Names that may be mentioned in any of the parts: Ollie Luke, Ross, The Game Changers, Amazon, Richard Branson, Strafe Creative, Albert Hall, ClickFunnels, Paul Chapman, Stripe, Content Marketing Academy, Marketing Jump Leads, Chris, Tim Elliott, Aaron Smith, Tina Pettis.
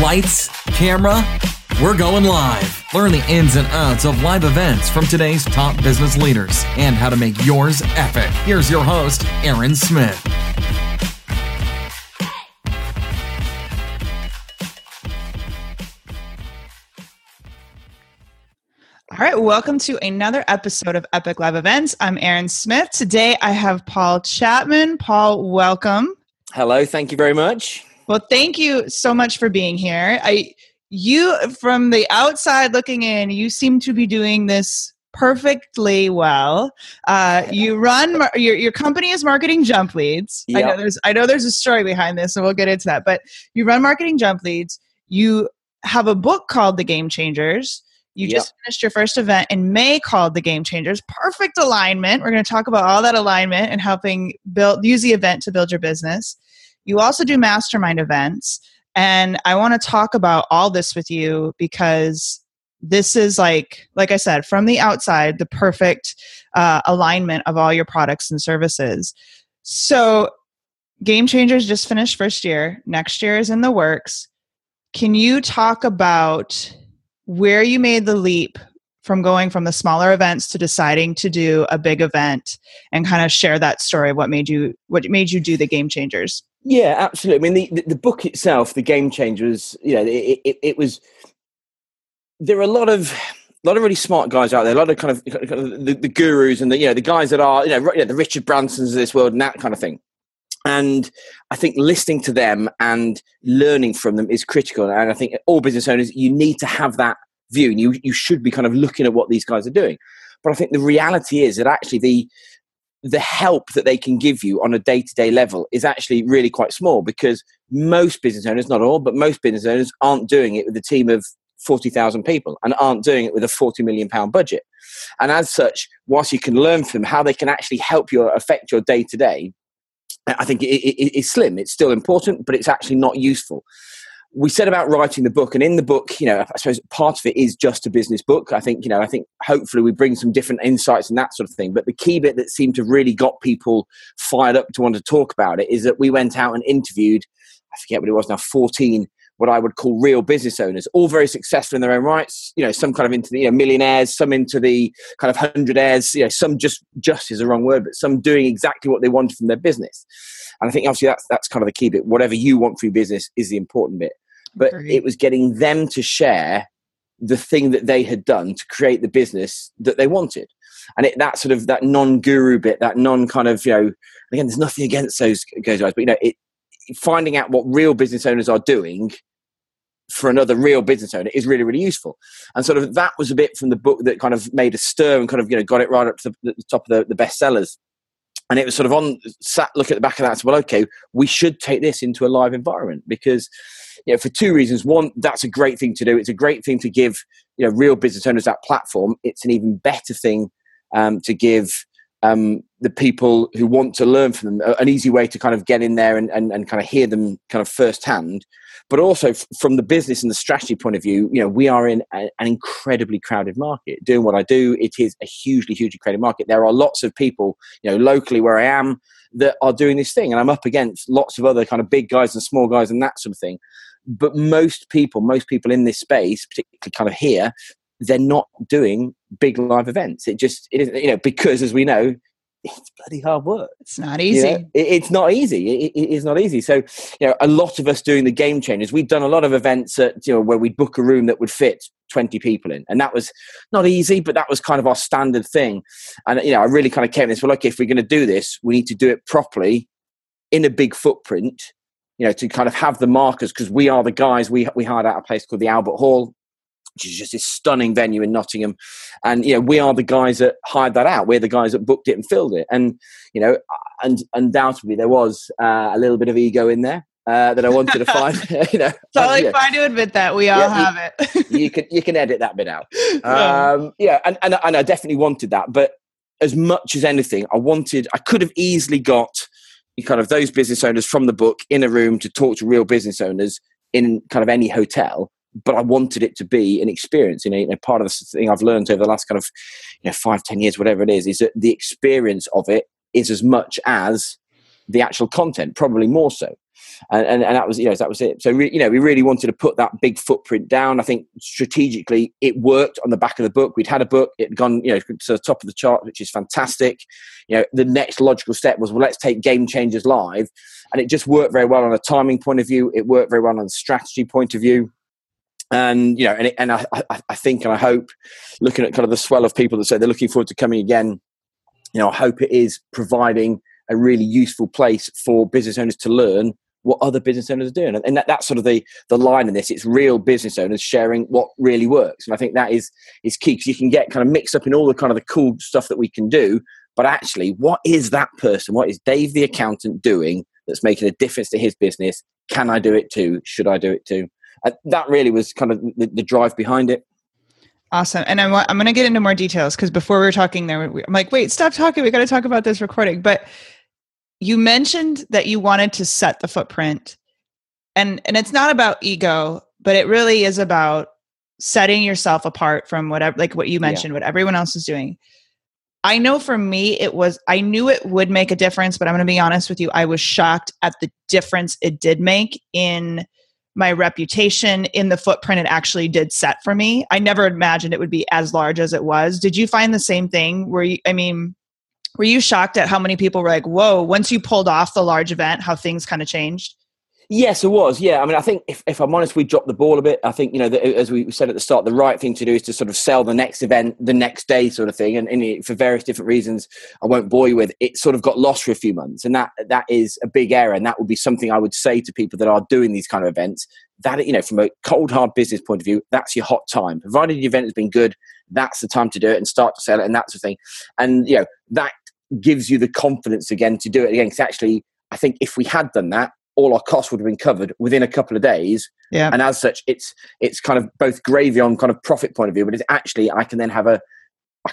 Lights, camera, we're going live. Learn the ins and outs of live events from today's top business leaders and how to make yours epic. Here's your host, Aaron Smith. All right, welcome to another episode of Epic Live Events. I'm Aaron Smith. Today I have Paul Chapman. Paul, welcome. Hello, thank you very much. Well, thank you so much for being here. You, from the outside looking in, you seem to be doing this perfectly well. You run your company is Marketing Jump Leads. Yep. I know there's a story behind this, so we'll get into that. But you run Marketing Jump Leads. You have a book called The Game Changers. You just finished your first event in May called The Game Changers. Perfect alignment. We're going to talk about all that alignment and helping use the event to build your business. You also do mastermind events. And I want to talk about all this with you because this is like I said, from the outside, the perfect alignment of all your products and services. So Game Changers just finished first year. Next year is in the works. Can you talk about where you made the leap from going from the smaller events to deciding to do a big event and kind of share that story of what made you do the Game Changers? Yeah, absolutely. I mean, the book itself, The Game Changers, you know, it was, there are a lot of really smart guys out there, a lot of kind of the gurus and the guys that are, the Richard Bransons of this world and that kind of thing. And I think listening to them and learning from them is critical. And I think all business owners, you need to have that view, and you should be kind of looking at what these guys are doing. But I think the reality is that actually the help that they can give you on a day-to-day level is actually really quite small, because most business owners, not all, but most business owners aren't doing it with a team of 40,000 people and aren't doing it with a £40 million budget. And as such, whilst you can learn from how they can actually help you affect your day-to-day, I think it's slim. It's still important, but it's actually not useful. We said about writing the book, and in the book, I suppose part of it is just a business book. I think hopefully we bring some different insights and that sort of thing. But the key bit that seemed to really got people fired up to want to talk about it is that we went out and interviewed, I forget what it was now, 14, what I would call real business owners, all very successful in their own rights. Some kind of into the millionaires, some into the kind of hundredaires, some just is the wrong word, but some doing exactly what they wanted from their business. And I think obviously that's kind of the key bit. Whatever you want for your business is the important bit. But it was getting them to share the thing that they had done to create the business that they wanted. And that sort of, that non-guru bit, that non-kind of, again, there's nothing against those guys, but, finding out what real business owners are doing for another real business owner is really, really useful. And sort of that was a bit from the book that kind of made a stir and kind of, got it right up to the top of the bestsellers. And it was sort of look at the back of that and said, well, okay, we should take this into a live environment because, for two reasons. One, that's a great thing to do. It's a great thing to give, real business owners that platform. It's an even better thing to give the people who want to learn from them an easy way to kind of get in there and kind of hear them kind of firsthand. But also from the business and the strategy point of view, we are in an incredibly crowded market. Doing what I do, it is a hugely, hugely crowded market. There are lots of people, locally where I am that are doing this thing. And I'm up against lots of other kind of big guys and small guys and that sort of thing. But most people in this space, particularly kind of here, they're not doing big live events. It isn't, because as we know, it's bloody hard work. It's not easy. It's not easy. It is not easy. So, a lot of us doing the Game Changers, we've done a lot of events at, where we'd book a room that would fit 20 people in. And that was not easy, but that was kind of our standard thing. And, I really kind of came to this, well, okay, if we're going to do this, we need to do it properly in a big footprint, to kind of have the markers, because we are the guys. We hired out a place called the Albert Hall, which is just this stunning venue in Nottingham. And, we are the guys that hired that out. We're the guys that booked it and filled it. And, and undoubtedly there was a little bit of ego in there that I wanted to find. Totally fine to admit that. We all have it. you can edit that bit out. And I definitely wanted that. But as much as anything, I could have easily got kind of those business owners from the book in a room to talk to real business owners in kind of any hotel. But I wanted it to be an experience. Part of the thing I've learned over the last kind of 5-10 years, whatever it is that the experience of it is as much as the actual content, probably more so. And that was, you know, that was it. So, we really wanted to put that big footprint down. I think strategically it worked on the back of the book. We'd had a book, it had gone, to the top of the chart, which is fantastic. The next logical step was, well, let's take Game Changers live. And it just worked very well on a timing point of view. It worked very well on a strategy point of view. And, I think, and I hope, looking at kind of the swell of people that say they're looking forward to coming again, I hope it is providing a really useful place for business owners to learn what other business owners are doing. And that's sort of the line in this. It's real business owners sharing what really works. And I think that is key, because you can get kind of mixed up in all the kind of the cool stuff that we can do. But actually, what is that person? What is Dave the accountant doing that's making a difference to his business? Can I do it too? Should I do it too? That really was kind of the drive behind it. Awesome. And I'm going to get into more details, because before we were talking there, I'm like, wait, stop talking. We got to talk about this recording. But you mentioned that you wanted to set the footprint, and it's not about ego, but it really is about setting yourself apart from whatever, like what you mentioned, what everyone else is doing. I know for me, I knew it would make a difference, but I'm going to be honest with you. I was shocked at the difference it did make in my reputation, in the footprint it actually did set for me. I never imagined it would be as large as it was. Did you find the same thing? Were you shocked at how many people were like, whoa, once you pulled off the large event, how things kind of changed? Yes, it was. Yeah. I mean, I think if I'm honest, we dropped the ball a bit. I think, as we said at the start, the right thing to do is to sort of sell the next event the next day sort of thing. And for various different reasons, I won't bore you with, it sort of got lost for a few months. And that is a big error. And that would be something I would say to people that are doing these kind of events, that, from a cold, hard business point of view, that's your hot time. Provided the event has been good, that's the time to do it and start to sell it and that sort of thing. And, that gives you the confidence again to do it again. Because actually, I think if we had done that, all our costs would have been covered within a couple of days. Yeah. And as such, it's kind of both gravy on kind of profit point of view, but it's actually, I can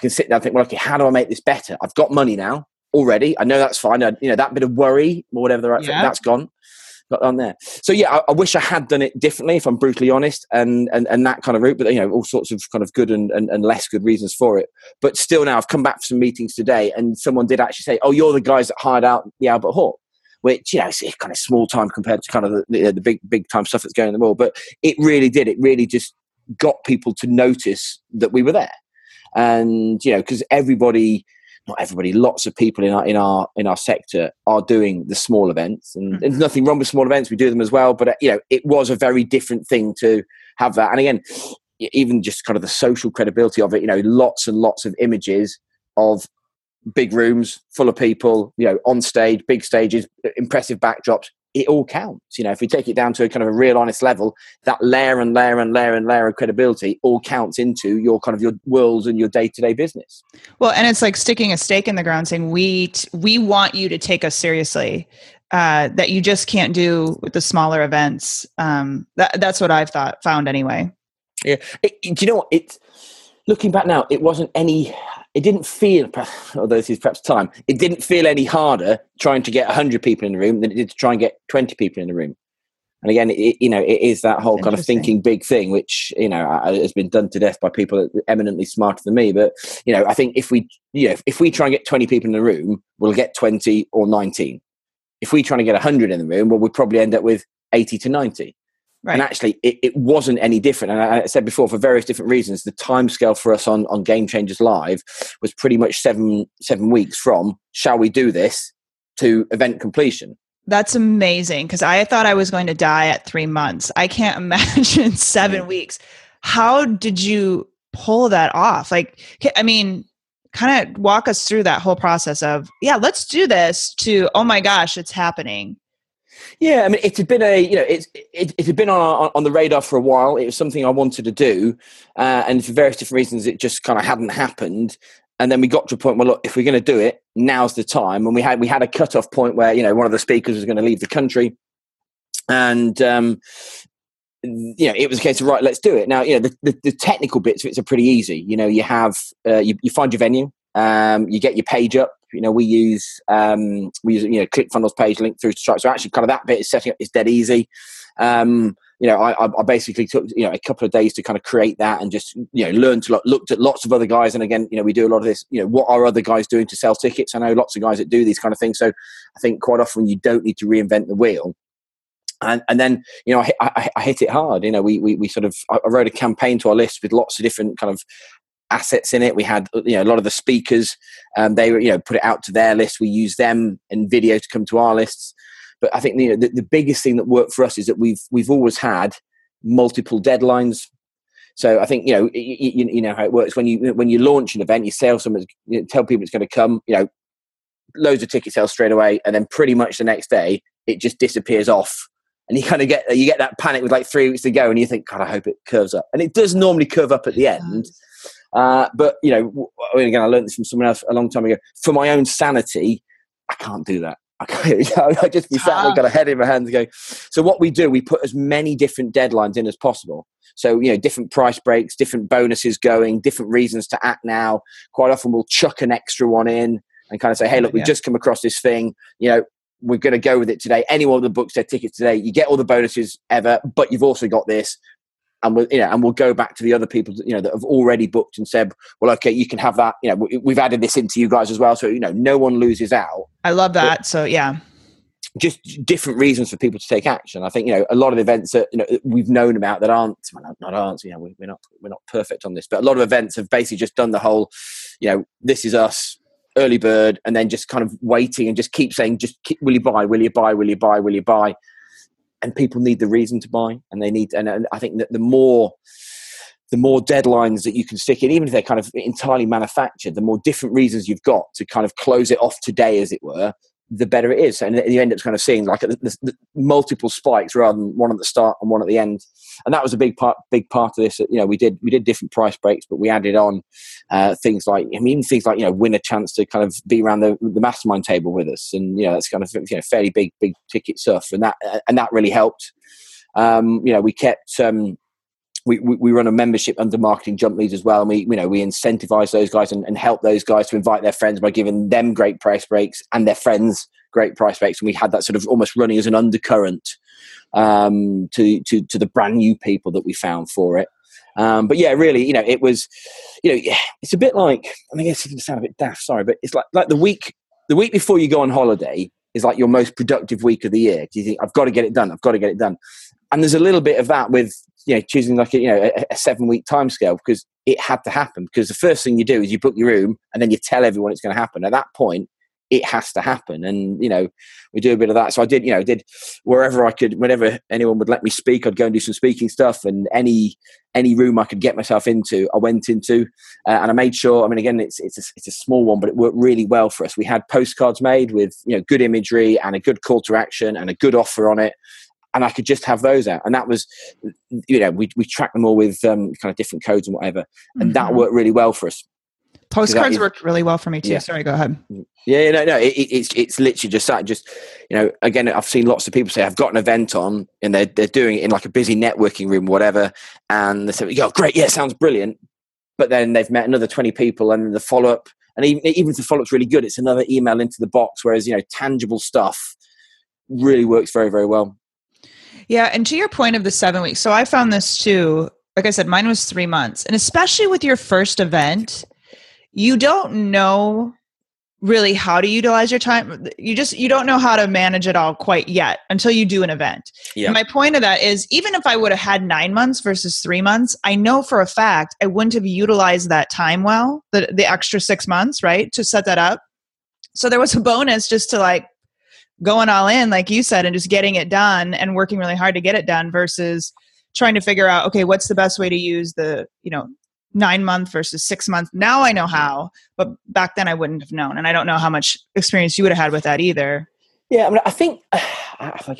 sit down and think, well, okay, how do I make this better? I've got money now already. I know that's fine. That bit of worry or whatever the right thing, that's gone. Got on there. So yeah, I wish I had done it differently, if I'm brutally honest, and that kind of route, but all sorts of kind of good and less good reasons for it. But still now I've come back for some meetings today and someone did actually say, oh, you're the guys that hired out the Albert Hall. Which, it's kind of small time compared to kind of the big time stuff that's going in the world. But it really did. It really just got people to notice that we were there. And, because lots of people in our sector are doing the small events. And there's nothing wrong with small events. We do them as well. But, it was a very different thing to have that. And again, even just kind of the social credibility of it, lots and lots of images of big rooms full of people, on stage, big stages, impressive backdrops. It all counts. If we take it down to a kind of a real honest level, that layer and layer and layer and layer of credibility all counts into your kind of your worlds and your day-to-day business. Well, and it's like sticking a stake in the ground saying, we want you to take us seriously, that you just can't do with the smaller events. That's what I've found anyway. Yeah. Do you know what? Looking back now, it didn't feel any harder trying to get 100 people in the room than it did to try and get 20 people in the room. And again, it is that whole kind of thinking big thing, which, has been done to death by people eminently smarter than me. But, I think if we try and get 20 people in the room, we'll get 20 or 19. If we try to get 100 in the room, well, we'll probably end up with 80 to 90. Right. And actually, it wasn't any different. And I said before, for various different reasons, the time scale for us on Game Changers Live was pretty much seven weeks from, shall we do this, to event completion. That's amazing, because I thought I was going to die at 3 months. I can't imagine 7 weeks. How did you pull that off? Kind of walk us through that whole process of, let's do this, to, oh my gosh, it's happening. Yeah, I mean, it had been on the radar for a while. It was something I wanted to do, and for various different reasons, it just kind of hadn't happened. And then we got to a point where, look, if we're going to do it, now's the time. And we had a cutoff point where one of the speakers was going to leave the country, and it was a case of, right, let's do it now. The technical bits of it's are pretty easy. You have you find your venue, you get your page up. We use ClickFunnels page link through to Stripe. So actually kind of that bit is setting up is dead easy. I basically took, a couple of days to kind of create that and just, learn to looked at lots of other guys. And again, we do a lot of this, what are other guys doing to sell tickets? I know lots of guys that do these kind of things. So I think quite often you don't need to reinvent the wheel. And then, you know, I hit it hard. You know, we sort of, I wrote a campaign to our list with lots of different kind of assets in it. We had, you know, a lot of the speakers, they were, you know, put it out to their list. We used them in video to come to our lists. But I think, you know, the biggest thing that worked for us is that we've always had multiple deadlines. So I think, you know, you know how it works when you launch an event, you sell someone, you tell people it's going to come, you know, loads of ticket sales straight away. And then pretty much the next day, it just disappears off. And you kind of get that panic with like 3 weeks to go, and you think, God, I hope it curves up. And it does normally curve up at the end. But, you know, again, I learned this from someone else a long time ago. For my own sanity, I can't do that. I just be sat there, got a head in my hands and go. So what we do, we put as many different deadlines in as possible. So, you know, different price breaks, different bonuses going, different reasons to act now. Quite often we'll chuck an extra one in and kind of say, hey, look, we've just come across this thing, you know, we're going to go with it today. Anyone that books their tickets today, you get all the bonuses ever, but you've also got this. And we'll go back to the other people, you know, that have already booked and said, well, okay, you can have that. You know, we've added this into you guys as well. So, you know, no one loses out. I love that. But so, yeah. Just different reasons for people to take action. I think, you know, a lot of events that, you know, we've known about that aren't, you know, we're not perfect on this, but a lot of events have basically just done the whole, you know, this is us, early bird, and then just kind of waiting and just keep saying, will you buy? Will you buy? Will you buy? Will you buy? And people need the reason to buy, and they need, and I think that the more deadlines that you can stick in, even if they're kind of entirely manufactured, the more different reasons you've got to kind of close it off today, as it were, the better it is. And you end up kind of seeing like the multiple spikes rather than one at the start and one at the end. And that was a big part of this. You know, we did different price breaks, but we added on things like, I mean, things like, you know, win a chance to kind of be around the mastermind table with us. And, you know, that's kind of, you know, fairly big ticket stuff. And that really helped. You know, we kept, we run a membership under Marketing Jump Leads as well. And we incentivize those guys and help those guys to invite their friends by giving them great price breaks and their friends great price breaks. And we had that sort of almost running as an undercurrent to the brand new people that we found for it. But yeah, really, you know, it was, you know, it's a bit like, I mean, it's going to sound a bit daft, sorry, but it's like the week before you go on holiday is like your most productive week of the year. Do you think, I've got to get it done. I've got to get it done. And there's a little bit of that with, you know, choosing like a 7-week timescale, because it had to happen. Because the first thing you do is you book your room and then you tell everyone it's going to happen. At that point, it has to happen, and you know, we do a bit of that. So I did, you know, wherever I could, whenever anyone would let me speak, I'd go and do some speaking stuff. And any room I could get myself into, I went into, and I made sure. I mean, again, it's a small one, but it worked really well for us. We had postcards made with, you know, good imagery and a good call to action and a good offer on it. And I could just have those out. And that was, you know, we tracked them all with kind of different codes and whatever. And that worked really well for us. Postcards worked really well for me too. Yeah. Sorry, go ahead. Yeah, no. It's literally just that. Just, you know, again, I've seen lots of people say, I've got an event on, and they're doing it in like a busy networking room, whatever. And they say, oh, great. Yeah, sounds brilliant. But then they've met another 20 people, and the follow-up, and even if the follow-up's really good, it's another email into the box. Whereas, you know, tangible stuff really works very, very well. Yeah. And to your point of the 7 weeks, so I found this too, like I said, mine was 3 months. And especially with your first event, you don't know really how to utilize your time. You don't know how to manage it all quite yet until you do an event. Yeah. And my point of that is, even if I would have had 9 months versus 3 months, I know for a fact I wouldn't have utilized that time well, the extra 6 months, right, to set that up. So there was a bonus just to like, going all in, like you said, and just getting it done and working really hard to get it done versus trying to figure out, okay, what's the best way to use the, you know, 9 month versus 6 month. Now I know how, but back then I wouldn't have known. And I don't know how much experience you would have had with that either. Yeah. I mean, I think,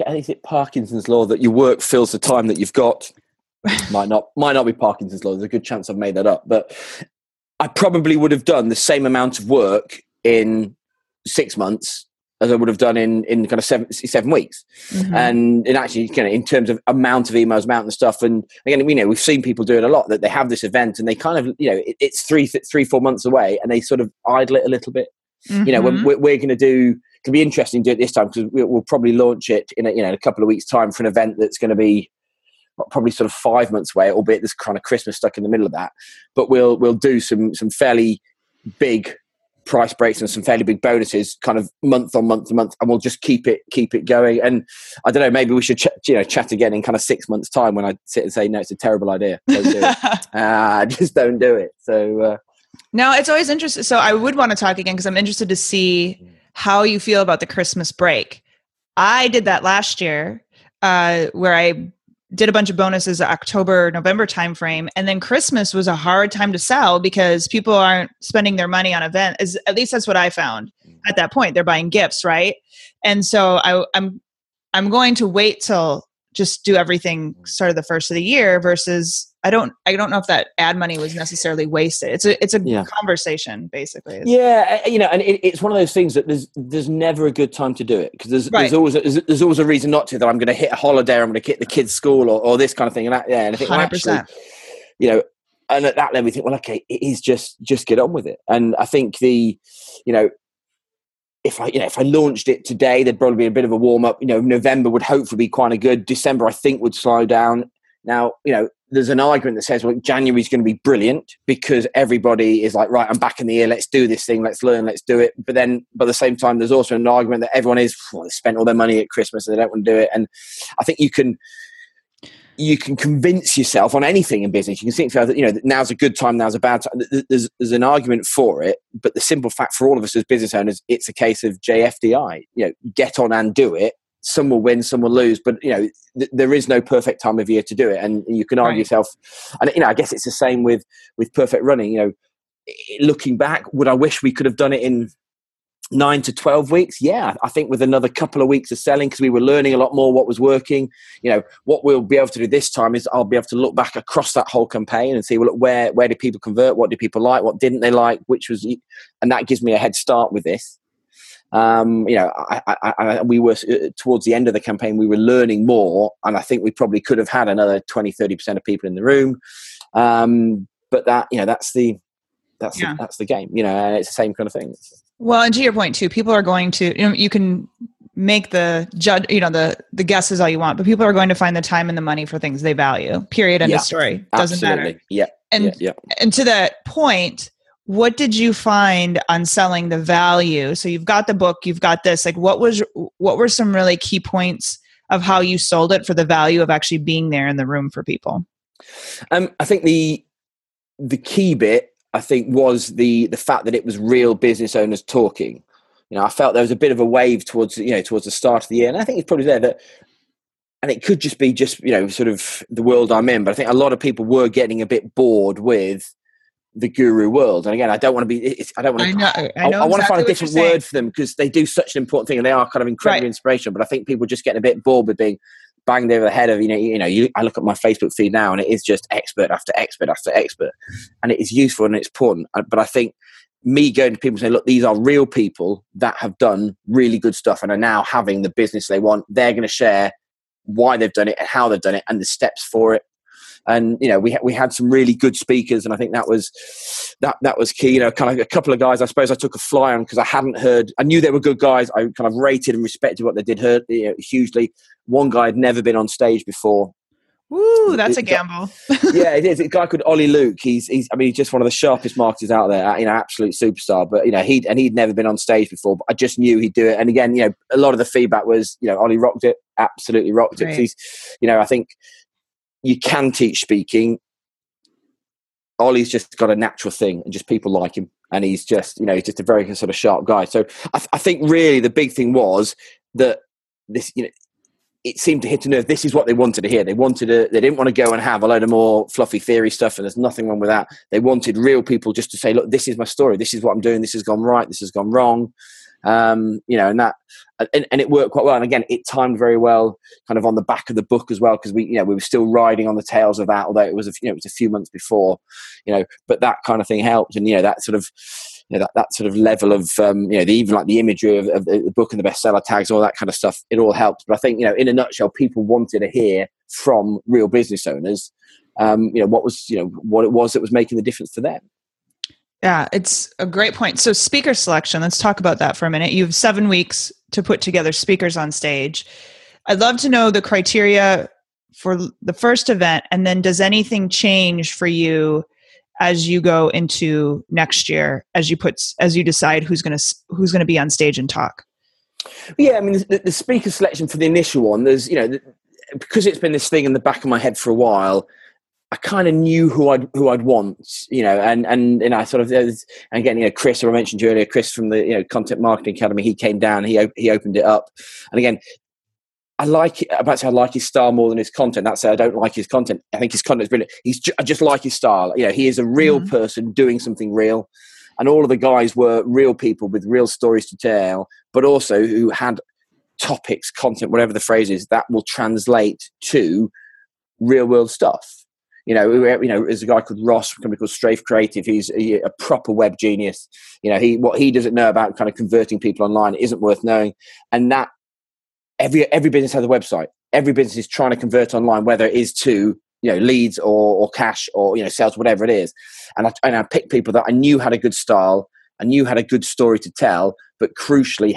is it Parkinson's law that your work fills the time that you've got? might not be Parkinson's law. There's a good chance I've made that up, but I probably would have done the same amount of work in 6 months as I would have done in kind of seven weeks. Mm-hmm. And actually, you know, in terms of amount of emails, amount of stuff. And again, you know, we've seen people do it a lot, that they have this event and they kind of, you know, it's 3-4 months away and they sort of idle it a little bit. Mm-hmm. You know, we're going to do, it'll be interesting to do it this time, because we'll probably launch it in a couple of weeks time for an event that's going to be probably sort of 5 months away, albeit there's kind of Christmas stuck in the middle of that. But we'll do some fairly big price breaks and some fairly big bonuses kind of month on month to month, and we'll just keep it going. And I don't know, maybe we should chat again in kind of 6 months time when I sit and say, no, it's a terrible idea. Don't do it. Just don't do it. So, no, it's always interesting. So I would want to talk again, cause I'm interested to see how you feel about the Christmas break. I did that last year, where I did a bunch of bonuses October, November timeframe. And then Christmas was a hard time to sell because people aren't spending their money on events. At least that's what I found at that point. They're buying gifts, right? And so I'm going to wait till just do everything sort of the first of the year versus I don't know if that ad money was necessarily wasted. It's a conversation basically. Yeah. And it's one of those things that there's never a good time to do it because there's always a reason not to, that I'm going to hit a holiday or I'm going to hit the kids' school or this kind of thing. And I think 100%. Well, actually, and at that level we think, well, okay, it is just get on with it. And I think if I launched it today, there'd probably be a bit of a warm up. November would hopefully be quite a good. December, I think, would slow down. Now, there's an argument that says, well, January is going to be brilliant because everybody is like, right, I'm back in the year. Let's do this thing. Let's learn. Let's do it. But then, by the same time, there's also an argument that everyone is they spent all their money at Christmas and they don't want to do it. And I think you can convince yourself on anything in business. You can think that that now's a good time, now's a bad time. There's an argument for it, but the simple fact for all of us as business owners, it's a case of JFDI. Get on and do it. Some will win, some will lose, but there is no perfect time of year to do it. And you can argue yourself. And I guess it's the same with perfect running. Looking back, would I wish we could have done it in 9 to 12 weeks? Yeah, I think with another couple of weeks of selling, because we were learning a lot more what was working. What we'll be able to do this time is I'll be able to look back across that whole campaign and see, well, where did people convert? What did people like? What didn't they like? And that gives me a head start with this. We were towards the end of the campaign, we were learning more, and I think we probably could have had another 20-30% of people in the room. But that, that's the game, and it's the same kind of thing. Well, and to your point too, people are going to, you can make the judge, the guesses all you want, but people are going to find the time and the money for things they value, period. End of story. Doesn't matter. Yeah. And to that point, what did you find on selling the value? So you've got the book, you've got this, like what were some really key points of how you sold it for the value of actually being there in the room for people? I think the key bit, was the fact that it was real business owners talking. I felt there was a bit of a wave towards the start of the year. And I think it's probably there that, and it could just be sort of the world I'm in, but I think a lot of people were getting a bit bored with the guru world. And again, I want to find a different word for them because they do such an important thing and they are kind of incredibly inspirational. But I think people just getting a bit bored with being banged over the head of, I look at my Facebook feed now and it is just expert after expert after expert, and it is useful and it's important. But I think me going to people and saying, look, these are real people that have done really good stuff and are now having the business they want. They're going to share why they've done it and how they've done it and the steps for it. And, we had some really good speakers, and I think that was key. Kind of a couple of guys, I suppose I took a fly on because I knew they were good guys. I kind of rated and respected what they did hugely. One guy had never been on stage before. Ooh, that's a gamble. Yeah, it is. A guy called Ollie Luke. He's just one of the sharpest marketers out there, absolute superstar, but he'd never been on stage before, but I just knew he'd do it. And again, a lot of the feedback was, Ollie rocked it, absolutely rocked it. Right. He's, I think you can teach speaking. Ollie's just got a natural thing and just people like him. And he's just, he's just a very sort of sharp guy. So I think really the big thing was that this, it seemed to hit a nerve. This is what they wanted to hear. They didn't want to go and have a load of more fluffy theory stuff, and there's nothing wrong with that. They wanted real people just to say, look, this is my story. This is what I'm doing. This has gone right. This has gone wrong. And it worked quite well. And again, it timed very well kind of on the back of the book as well. Cause we were still riding on the tails of that, although it was a few months before, but that kind of thing helped. And, that sort of level of, the imagery of the book and the bestseller tags, all that kind of stuff, it all helped. But I think, in a nutshell, people wanted to hear from real business owners, what it was that was making the difference for them. Yeah, it's a great point. So speaker selection, let's talk about that for a minute. You have 7 weeks to put together speakers on stage. I'd love to know the criteria for the first event, and then does anything change for you as you go into next year, as you decide who's going to be on stage and talk? Yeah, I mean, the speaker selection for the initial one, there's, you know, because it's been this thing in the back of my head for a while, I kind of knew who I'd want, you know, and I sort of, and getting, you know, Chris, who I mentioned you earlier, Chris from the, you know, Content Marketing Academy, he came down, he opened it up. And again, I like it. I'm about to say I like his style more than his content. That's I don't like his content. I think his content is brilliant. I just like his style. You know, he is a real person doing something real. And all of the guys were real people with real stories to tell, but also who had topics, content, whatever the phrase is, that will translate to real world stuff. You know, there's a guy called Ross from a company called Strafe Creative. He's a proper web genius. You know, what he doesn't know about kind of converting people online isn't worth knowing. And that every business has a website. Every business is trying to convert online, whether it is to, you know, leads or cash or, you know, sales, whatever it is. And I picked people that I knew had a good style, I knew had a good story to tell, but crucially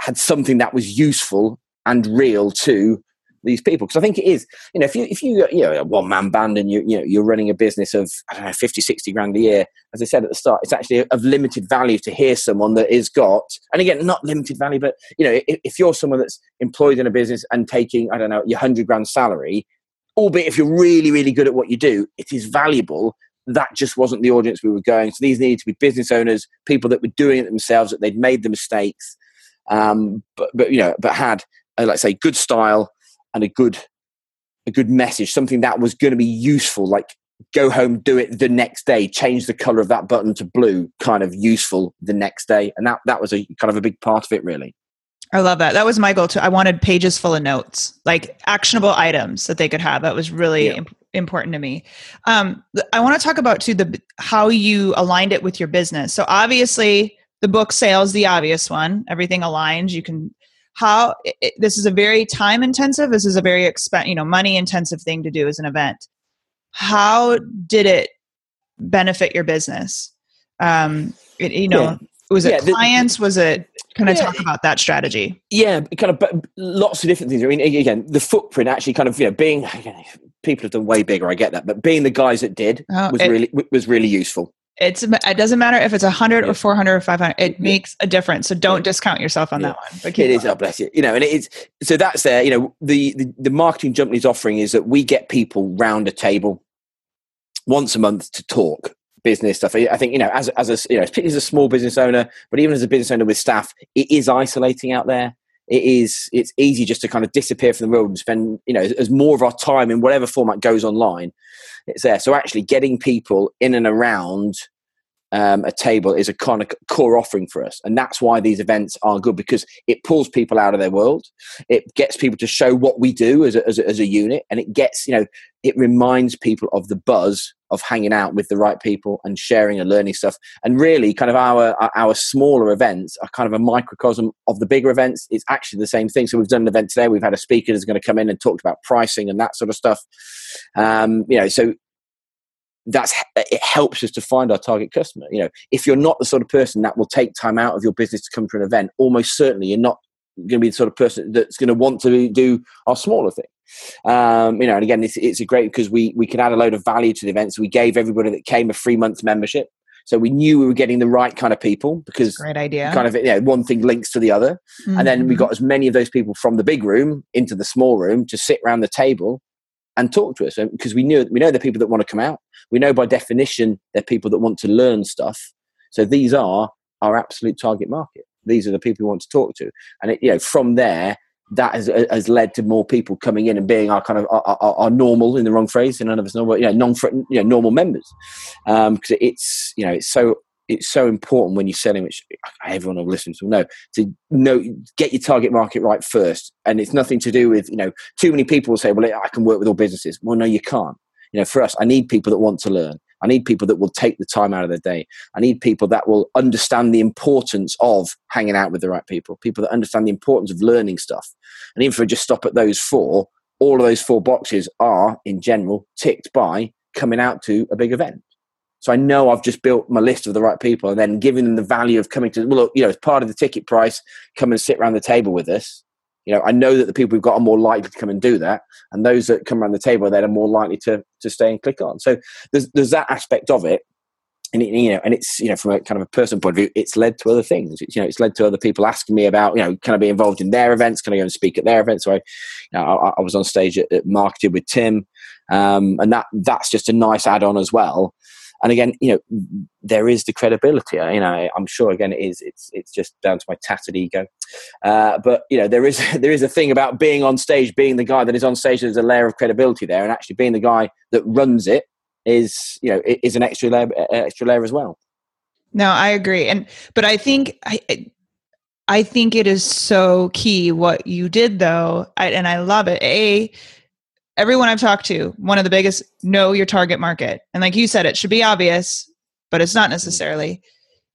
had something that was useful and real to these people. Because I think it is, you know, if you a one-man band and you're running a business of, I don't know, 50, 60 grand a year, as I said at the start, it's actually of limited value to hear someone that has got, and again, not limited value, but, you know, if you're someone that's employed in a business and taking, I don't know, your 100 grand salary, albeit if you're really, really good at what you do, it is valuable. That just wasn't the audience we were going. So these needed to be business owners, people that were doing it themselves, that they'd made the mistakes, but had, let's say, good style, and a good message, something that was going to be useful, like go home, do it the next day, change the color of that button to blue, kind of useful the next day. And that was a kind of a big part of it, really. I love that. That was my goal too. I wanted pages full of notes, like actionable items that they could have. That was really important to me. I want to talk about too, how you aligned it with your business. So obviously the book sales, the obvious one, everything aligns. You can, this is a very time intensive. This is a very money intensive thing to do as an event. How did it benefit your business? Was it clients? Talk about that strategy? Yeah, kind of lots of different things. I mean, again, the footprint actually kind of, you know, being, people have done way bigger. I get that, but being the guys that did was really useful. It doesn't matter if it's 100 or 400 or 500. It makes a difference. So don't discount yourself on that one. But it is, oh, bless you. You know, and it is. So that's there. You know, the Marketing Jump Leads offering is that we get people round a table once a month to talk business stuff. I think, you know, particularly as a small business owner, but even as a business owner with staff, it is isolating out there. It's easy just to kind of disappear from the world and spend, you know, as more of our time in whatever format goes online, it's there. So actually getting people in and around a table is a kind of core offering for us. And that's why these events are good, because it pulls people out of their world. It gets people to show what we do as a unit, and it gets, you know, it reminds people of the buzz of hanging out with the right people and sharing and learning stuff. And really kind of our smaller events are kind of a microcosm of the bigger events. It's actually the same thing. So we've done an event today. We've had a speaker that's going to come in and talk about pricing and that sort of stuff. You know, so it helps us to find our target customer. You know, if you're not the sort of person that will take time out of your business to come to an event, almost certainly you're not going to be the sort of person that's going to want to do our smaller thing. You know, and again, it's a great, because we can add a load of value to the events. We gave everybody that came a 3-month membership, so we knew we were getting the right kind of people, because great idea, kind of, you know, one thing links to the other. Mm-hmm. And then we got as many of those people from the big room into the small room to sit around the table and talk to us, because we know they're people that want to come out. We know by definition they're people that want to learn stuff. So these are our absolute target market. These are the people we want to talk to. And it, you know, from there, that has led to more people coming in and being our kind of our normal, in the wrong phrase, and none of us know what, you know, normal members. Because it's, you know, it's so important when you're selling, which everyone will listen to get your target market right first. And it's nothing to do with, you know, too many people will say, well, I can work with all businesses. Well, no, you can't. You know, for us, I need people that want to learn. I need people that will take the time out of their day. I need people that will understand the importance of hanging out with the right people, people that understand the importance of learning stuff. And even if I just stop at those four, all of those four boxes are, in general, ticked by coming out to a big event. So I know I've just built my list of the right people, and then giving them the value of coming to, well, look, you know, as part of the ticket price, come and sit around the table with us. You know, I know that the people we've got are more likely to come and do that, and those that come around the table then are more likely to stay and click on. So there's that aspect of it. And it, you know, and it's, you know, from a kind of a personal point of view, it's led to other things. It's, you know, it's led to other people asking me about, you know, can I be involved in their events? Can I go and speak at their events? So I was on stage at Marketing with Tim, and that's just a nice add-on as well. And again, you know, there is the credibility. You know, I'm sure again it's just down to my tattered ego, but you know, there is a thing about being on stage, being the guy that is on stage. There's a layer of credibility there, and actually being the guy that runs it is, you know, is an extra layer as well. No, I agree, but I think I think it is so key what you did though, and I love it. Everyone I've talked to, one of the biggest, know your target market, and like you said, it should be obvious, but it's not necessarily.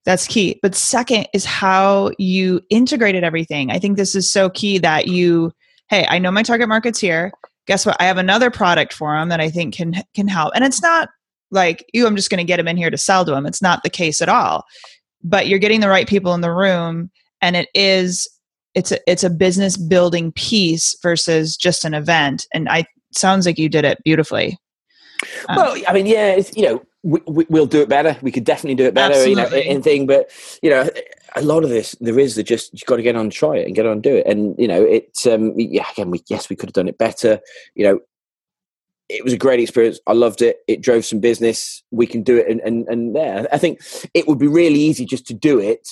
That's key. But second is how you integrated everything. I think this is so key that you, hey, I know my target market's here. Guess what? I have another product for them that I think can help. And it's not like, I'm just going to get them in here to sell to them. It's not the case at all. But you're getting the right people in the room, and it's a business building piece versus just an event. And sounds like you did it beautifully. Well, I mean, yeah, it's, you know, we'll do it better. We could definitely do it better, absolutely. You know, but you know, a lot of this, there is the just, you've got to get on, try it and get on, do it. And, you know, it's, yeah, again, we could have done it better. You know, it was a great experience. I loved it. It drove some business. We can do it. And there, I think it would be really easy just to do it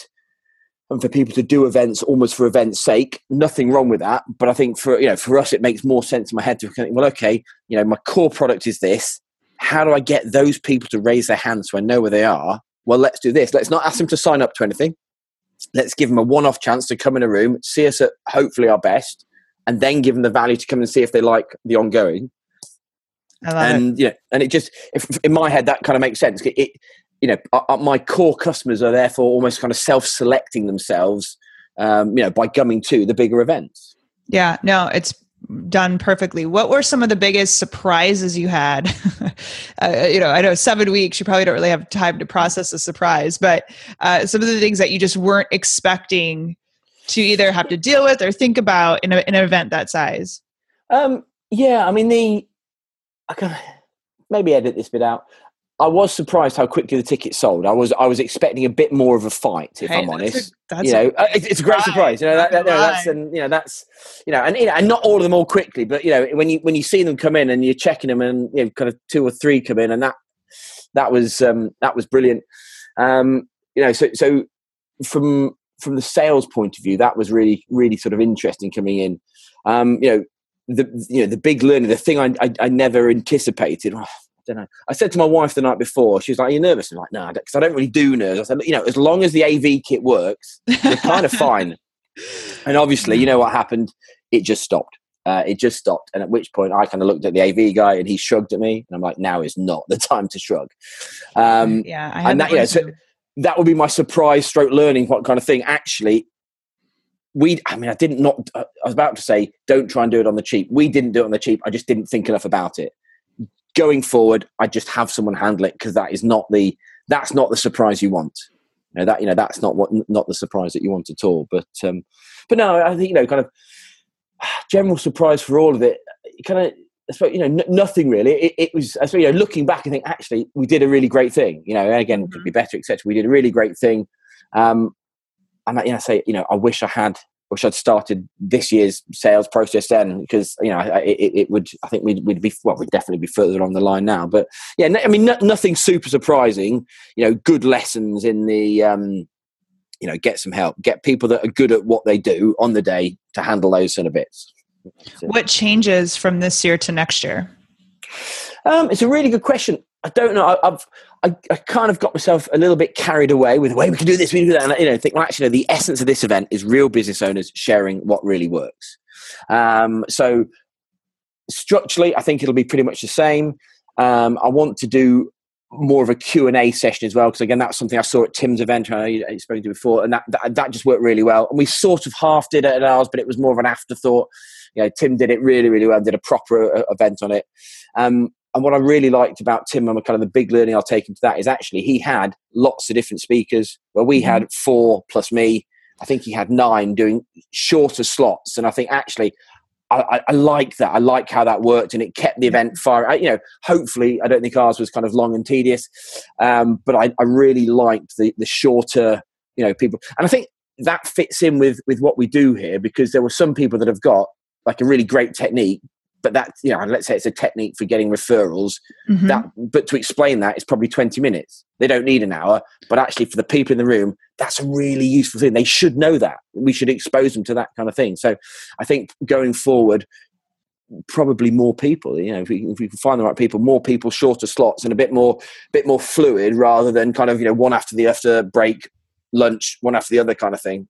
and for people to do events almost for events' sake. Nothing wrong with that. But I think for us, it makes more sense in my head to think, well, okay, you know, my core product is this. How do I get those people to raise their hands so I know where they are? Well, let's do this. Let's not ask them to sign up to anything. Let's give them a one-off chance to come in a room, see us at hopefully our best, and then give them the value to come and see if they like the ongoing. I love it. Yeah, and it just, in my head, that kind of makes sense. It, you know, my core customers are therefore almost kind of self-selecting themselves, you know, by coming to the bigger events. Yeah, no, it's done perfectly. What were some of the biggest surprises you had? You know, I know 7 weeks, you probably don't really have time to process a surprise, but some of the things that you just weren't expecting to either have to deal with or think about in an event that size. Yeah, I mean, I can maybe edit this bit out. I was surprised how quickly the tickets sold. I was expecting a bit more of a fight, if I'm honest. It's a great surprise. You know, and not all of them all quickly, but you know, when you see them come in and you're checking them, and you know, kind of two or three come in, and that was brilliant. You know, so from the sales point of view, that was really, really sort of interesting coming in. You know, the big learning, the thing I never anticipated. I don't know. I said to my wife the night before, she was like, "Are you nervous?" I'm like, "No, because I don't really do nerves." I said, "You know, as long as the AV kit works, we're kind of fine." And obviously, you know what happened? It just stopped. And at which point, I kind of looked at the AV guy, and he shrugged at me, and I'm like, "Now is not the time to shrug." Yeah, I and that, you know, so that would be my surprise, stroke learning, what kind of thing. Actually, I was about to say, "Don't try and do it on the cheap." We didn't do it on the cheap. I just didn't think enough about it. Going forward, I just have someone handle it, because that's not the surprise you want. You know, that's not the surprise that you want at all. But no, I think, you know, kind of general surprise for all of it. Kind of, I suppose, you know, nothing really. It was, I suppose, you know, looking back, I think actually we did a really great thing. You know, and again, could be better, etc. We did a really great thing. And I say, you know, I wish I'd started this year's sales process then, because, you know, we'd definitely be further along the line now. But yeah, I mean, nothing super surprising, you know, good lessons in the, you know, get some help, get people that are good at what they do on the day to handle those sort of bits. What changes from this year to next year? It's a really good question. I don't know. I kind of got myself a little bit carried away with the way we can do this, we can do that. And, you know, think, well, actually, the essence of this event is real business owners sharing what really works. So structurally, I think it'll be pretty much the same. I want to do more of a Q&A session as well, because again, that's something I saw at Tim's event I spoke to before, and that just worked really well. And we sort of half did it at ours, but it was more of an afterthought. You know, Tim did it really, really well, did a proper event on it. And what I really liked about Tim, and kind of the big learning I'll take into that, is actually he had lots of different speakers. Well, we had 4 plus me, I think he had 9 doing shorter slots. And I think actually I like that. I like how that worked, and it kept the event fire. You know, hopefully, I don't think ours was kind of long and tedious, but I really liked the shorter, you know, people. And I think that fits in with what we do here, because there were some people that have got like a really great technique, but that, you know, and let's say it's a technique for getting referrals. Mm-hmm. But to explain that, it's probably 20 minutes. They don't need an hour, but actually for the people in the room, that's a really useful thing. They should know that. We should expose them to that kind of thing. So I think going forward, probably more people, you know, if we can find the right people, more people, shorter slots, and a bit more fluid rather than kind of, you know, one after the other, break, lunch, one after the other kind of thing.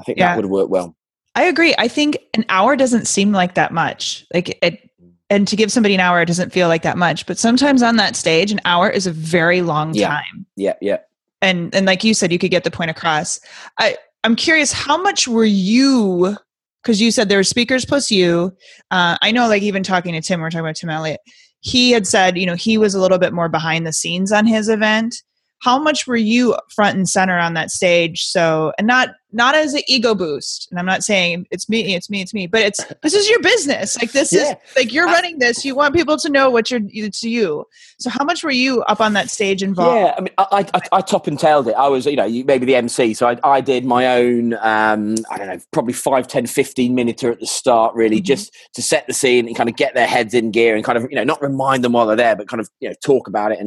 I think that would work well. I agree. I think an hour doesn't seem like that much. Like it, and to give somebody an hour, it doesn't feel like that much. But sometimes on that stage, an hour is a very long time. Yeah, yeah. And like you said, you could get the point across. I'm curious, how much were you? Because you said there were speakers plus you. I know, like even talking to Tim, we're talking about Tim Elliott. He had said, you know, he was a little bit more behind the scenes on his event. How much were you front and center on that stage? So, and not as an ego boost. And I'm not saying it's me, but this is your business. Like this is like, you're running this, you want people to know what it's you. So how much were you up on that stage involved? Yeah. I mean, I top and tailed it. I was, you know, maybe the MC. So I did my own, I don't know, probably 5, 10, 15 minuter at the start, really, mm-hmm. just to set the scene and kind of get their heads in gear and kind of, you know, not remind them while they're there, but kind of, you know, talk about it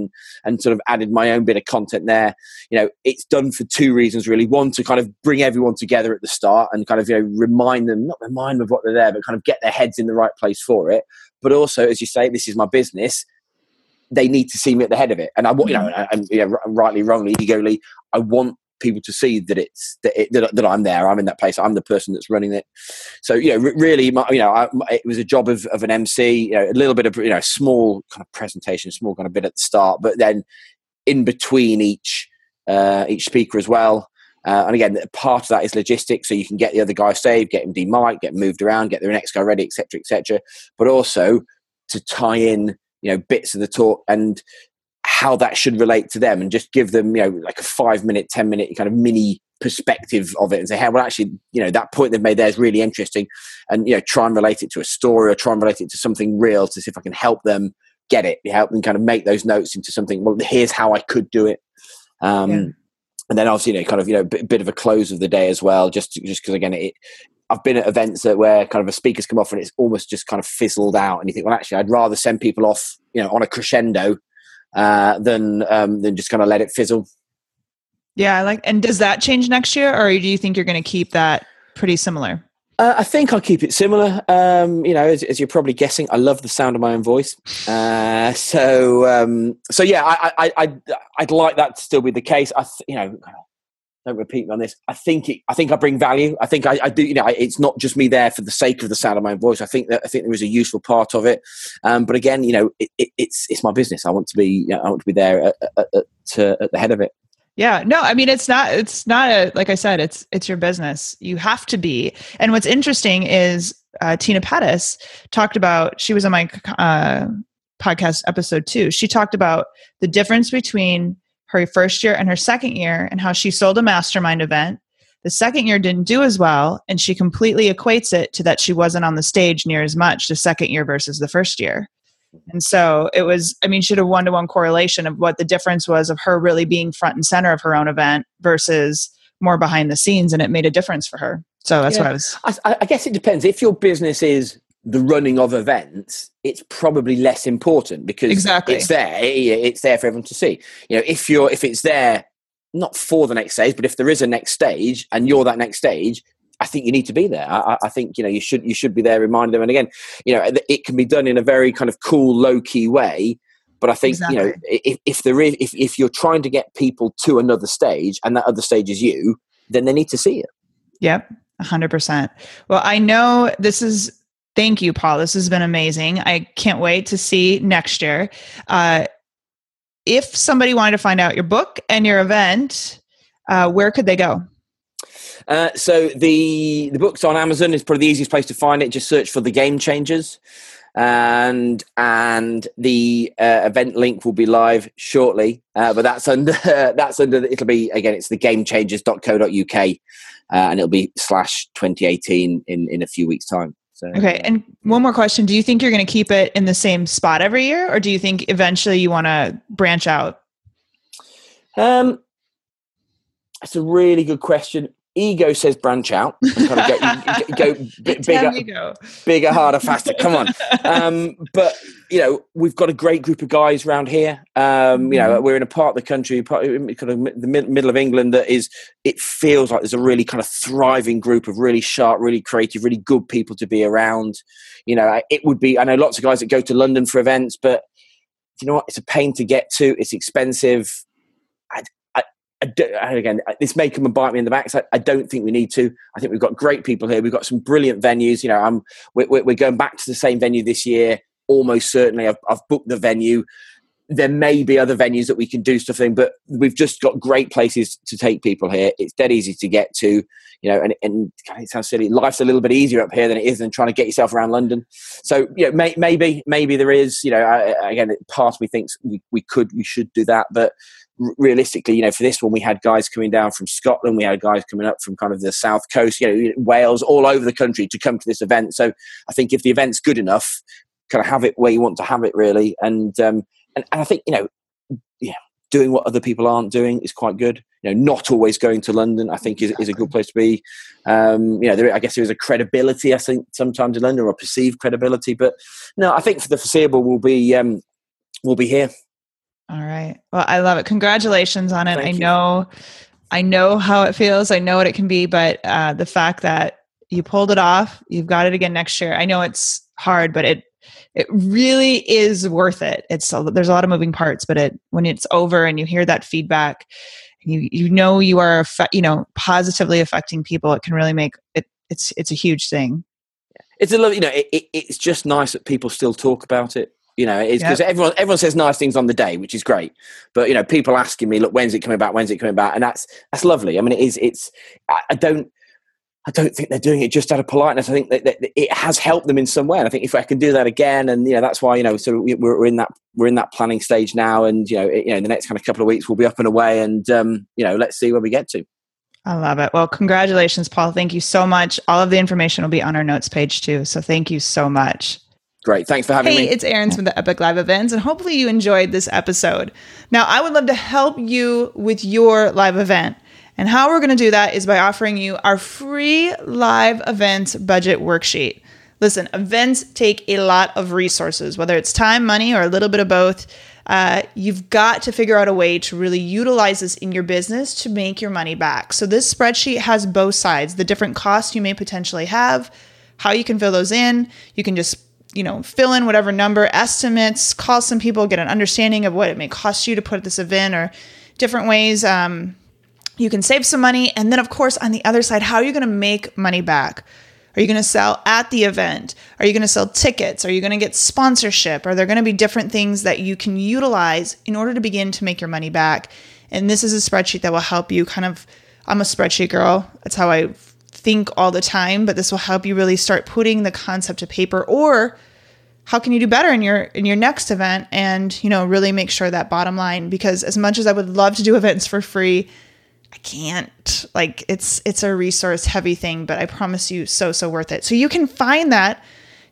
and sort of added my own bit of content there. You know, it's done for 2 reasons, really. One, to kind of bring everyone together at the start and kind of, you know, not remind them of what they're there, but kind of get their heads in the right place for it. But also, as you say, this is my business. They need to see me at the head of it. And I want, you know, and, you know, rightly, wrongly, egoly, I want people to see that I'm there. I'm in that place. I'm the person that's running it. So, you know, really, it was a job of an MC, you know, a little bit of, you know, small kind of presentation, small kind of bit at the start, but then in between each speaker as well. And again, part of that is logistics. So you can get the other guy saved, get him de-mic'd, get him moved around, get the next guy ready, etc., etc. But also to tie in, you know, bits of the talk and how that should relate to them, and just give them, you know, like a 5-minute, 10-minute kind of mini perspective of it, and say, hey, well, actually, you know, that point they've made there is really interesting, and, you know, try and relate it to a story or try and relate it to something real to see if I can help them get it, help them kind of make those notes into something. Well, here's how I could do it. And then obviously, you know, kind of, you know, a bit of a close of the day as well, just because, again, I've been at events where kind of a speaker's come off and it's almost just kind of fizzled out, and you think, well, actually, I'd rather send people off, you know, on a crescendo than just kind of let it fizzle. Yeah, I like. And does that change next year, or do you think you're going to keep that pretty similar? I think I'll keep it similar. You know, as you're probably guessing, I love the sound of my own voice. So yeah, I'd like that to still be the case. You know, don't repeat me on this. I think I bring value. I do. You know, it's not just me there for the sake of the sound of my own voice. I think there is a useful part of it. But again, you know, it's my business. I want to be there at the head of it. Yeah, no, I mean, it's not, like I said, it's your business. You have to be. And what's interesting is Tina Pettis talked about, she was on my podcast episode 2. She talked about the difference between her first year and her second year, and how she sold a mastermind event. The second year didn't do as well, and she completely equates it to that she wasn't on the stage near as much the second year versus the first year. And so it was, I mean, she had a one-to-one correlation of what the difference was of her really being front and center of her own event versus more behind the scenes, and it made a difference for her. So that's what I was... I guess it depends. If your business is the running of events, it's probably less important because it's there. It's there for everyone to see. You know, if it's there, not for the next stage, but if there is a next stage and you're that next stage, I think you need to be there. I think, you know, you should be there, remind them. And again, you know, it can be done in a very kind of cool, low key way. But I think, you know, if you're trying to get people to another stage and that other stage is you, then they need to see it. Yep. 100%. Well, I know thank you, Paul. This has been amazing. I can't wait to see next year. If somebody wanted to find out your book and your event, where could they go? So the book's on Amazon. It's probably the easiest place to find it. Just search for The Game Changers. and the event link will be live shortly. But that's under it'll be, again, it's thegamechangers.co.uk, and it'll be /2018 in a few weeks' time. So, okay. And one more question. Do you think you're going to keep it in the same spot every year, or do you think eventually you want to branch out? That's a really good question. Ego says branch out. Kind of go bigger, harder, faster. Come on. But, you know, we've got a great group of guys around here. You know, we're in a part of the country, kind of the middle of England, that is, it feels like there's a really kind of thriving group of really sharp, really creative, really good people to be around. You know, it would be, I know lots of guys that go to London for events, but you know what? It's a pain to get to. It's expensive. Again, this may come and bite me in the backside. I don't think we need to. I think we've got great people here. We've got some brilliant venues. You know, we're going back to the same venue this year, almost certainly. I've booked the venue. There may be other venues that we can do stuff in, but we've just got great places to take people here. It's dead easy to get to, you know, and it sounds silly. Life's a little bit easier up here than it is than trying to get yourself around London. So, you know, maybe there is, you know, again, part of me thinks we should do that, but realistically, you know, for this one, we had guys coming down from Scotland, we had guys coming up from kind of the south coast, you know, Wales, all over the country to come to this event. So I think if the event's good enough, kind of have it where you want to have it, really. And I think, you know, yeah, doing what other people aren't doing is quite good. You know, not always going to London, I think, is a good place to be. You know, I guess there is a credibility, I think, sometimes in London, or perceived credibility. But no, I think for the foreseeable, we'll be here. All right. Well, I love it. Congratulations on it. I know how it feels. I know what it can be, but the fact that you pulled it off, you've got it again next year. I know it's hard, but it really is worth it. There's a lot of moving parts, but when it's over and you hear that feedback, you know you are positively affecting people. It can really make it. It's a huge thing. It's a love. You know, it's just nice that people still talk about it. You know, it's because everyone says nice things on the day, which is great. But, you know, people asking me, look, when's it coming back? When's it coming back? And that's lovely. I mean, I don't think they're doing it just out of politeness. I think that it has helped them in some way. And I think if I can do that again, and, you know, that's why, you know, so we're in that planning stage now. And, you know, the next kind of couple of weeks we'll be up and away, and, you know, let's see where we get to. I love it. Well, congratulations, Paul. Thank you so much. All of the information will be on our notes page too. So thank you so much. Great. Thanks for having me. Hey, it's Erin from the Epic Live Events, and hopefully you enjoyed this episode. Now, I would love to help you with your live event. And how we're going to do that is by offering you our free live events budget worksheet. Listen, events take a lot of resources, whether it's time, money, or a little bit of both. You've got to figure out a way to really utilize this in your business to make your money back. So this spreadsheet has both sides, the different costs you may potentially have, how you can fill those in. You can just fill in whatever number, estimates, call some people, get an understanding of what it may cost you to put this event, or different ways you can save some money. And then, of course, on the other side, how are you going to make money back? Are you going to sell at the event? Are you going to sell tickets? Are you going to get sponsorship? Are there going to be different things that you can utilize in order to begin to make your money back? And this is a spreadsheet that will help you kind of, I'm a spreadsheet girl. That's how I think all the time, but this will help you really start putting the concept to paper, or how can you do better in your next event and, really make sure that bottom line, because as much as I would love to do events for free, I can't. Like it's a resource heavy thing, but I promise you so worth it. So you can find that.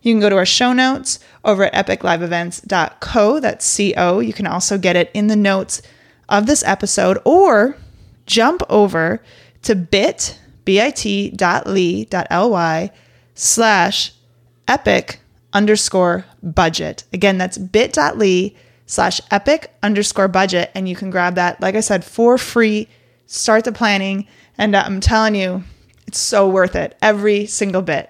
You can go to our show notes over at epicliveevents.co. That's CO. You can also get it in the notes of this episode, or jump over to bit.ly/epic_budget. Again, that's bit.ly/epic_budget. And you can grab that, like I said, for free, start the planning. And I'm telling you, it's so worth it. Every single bit.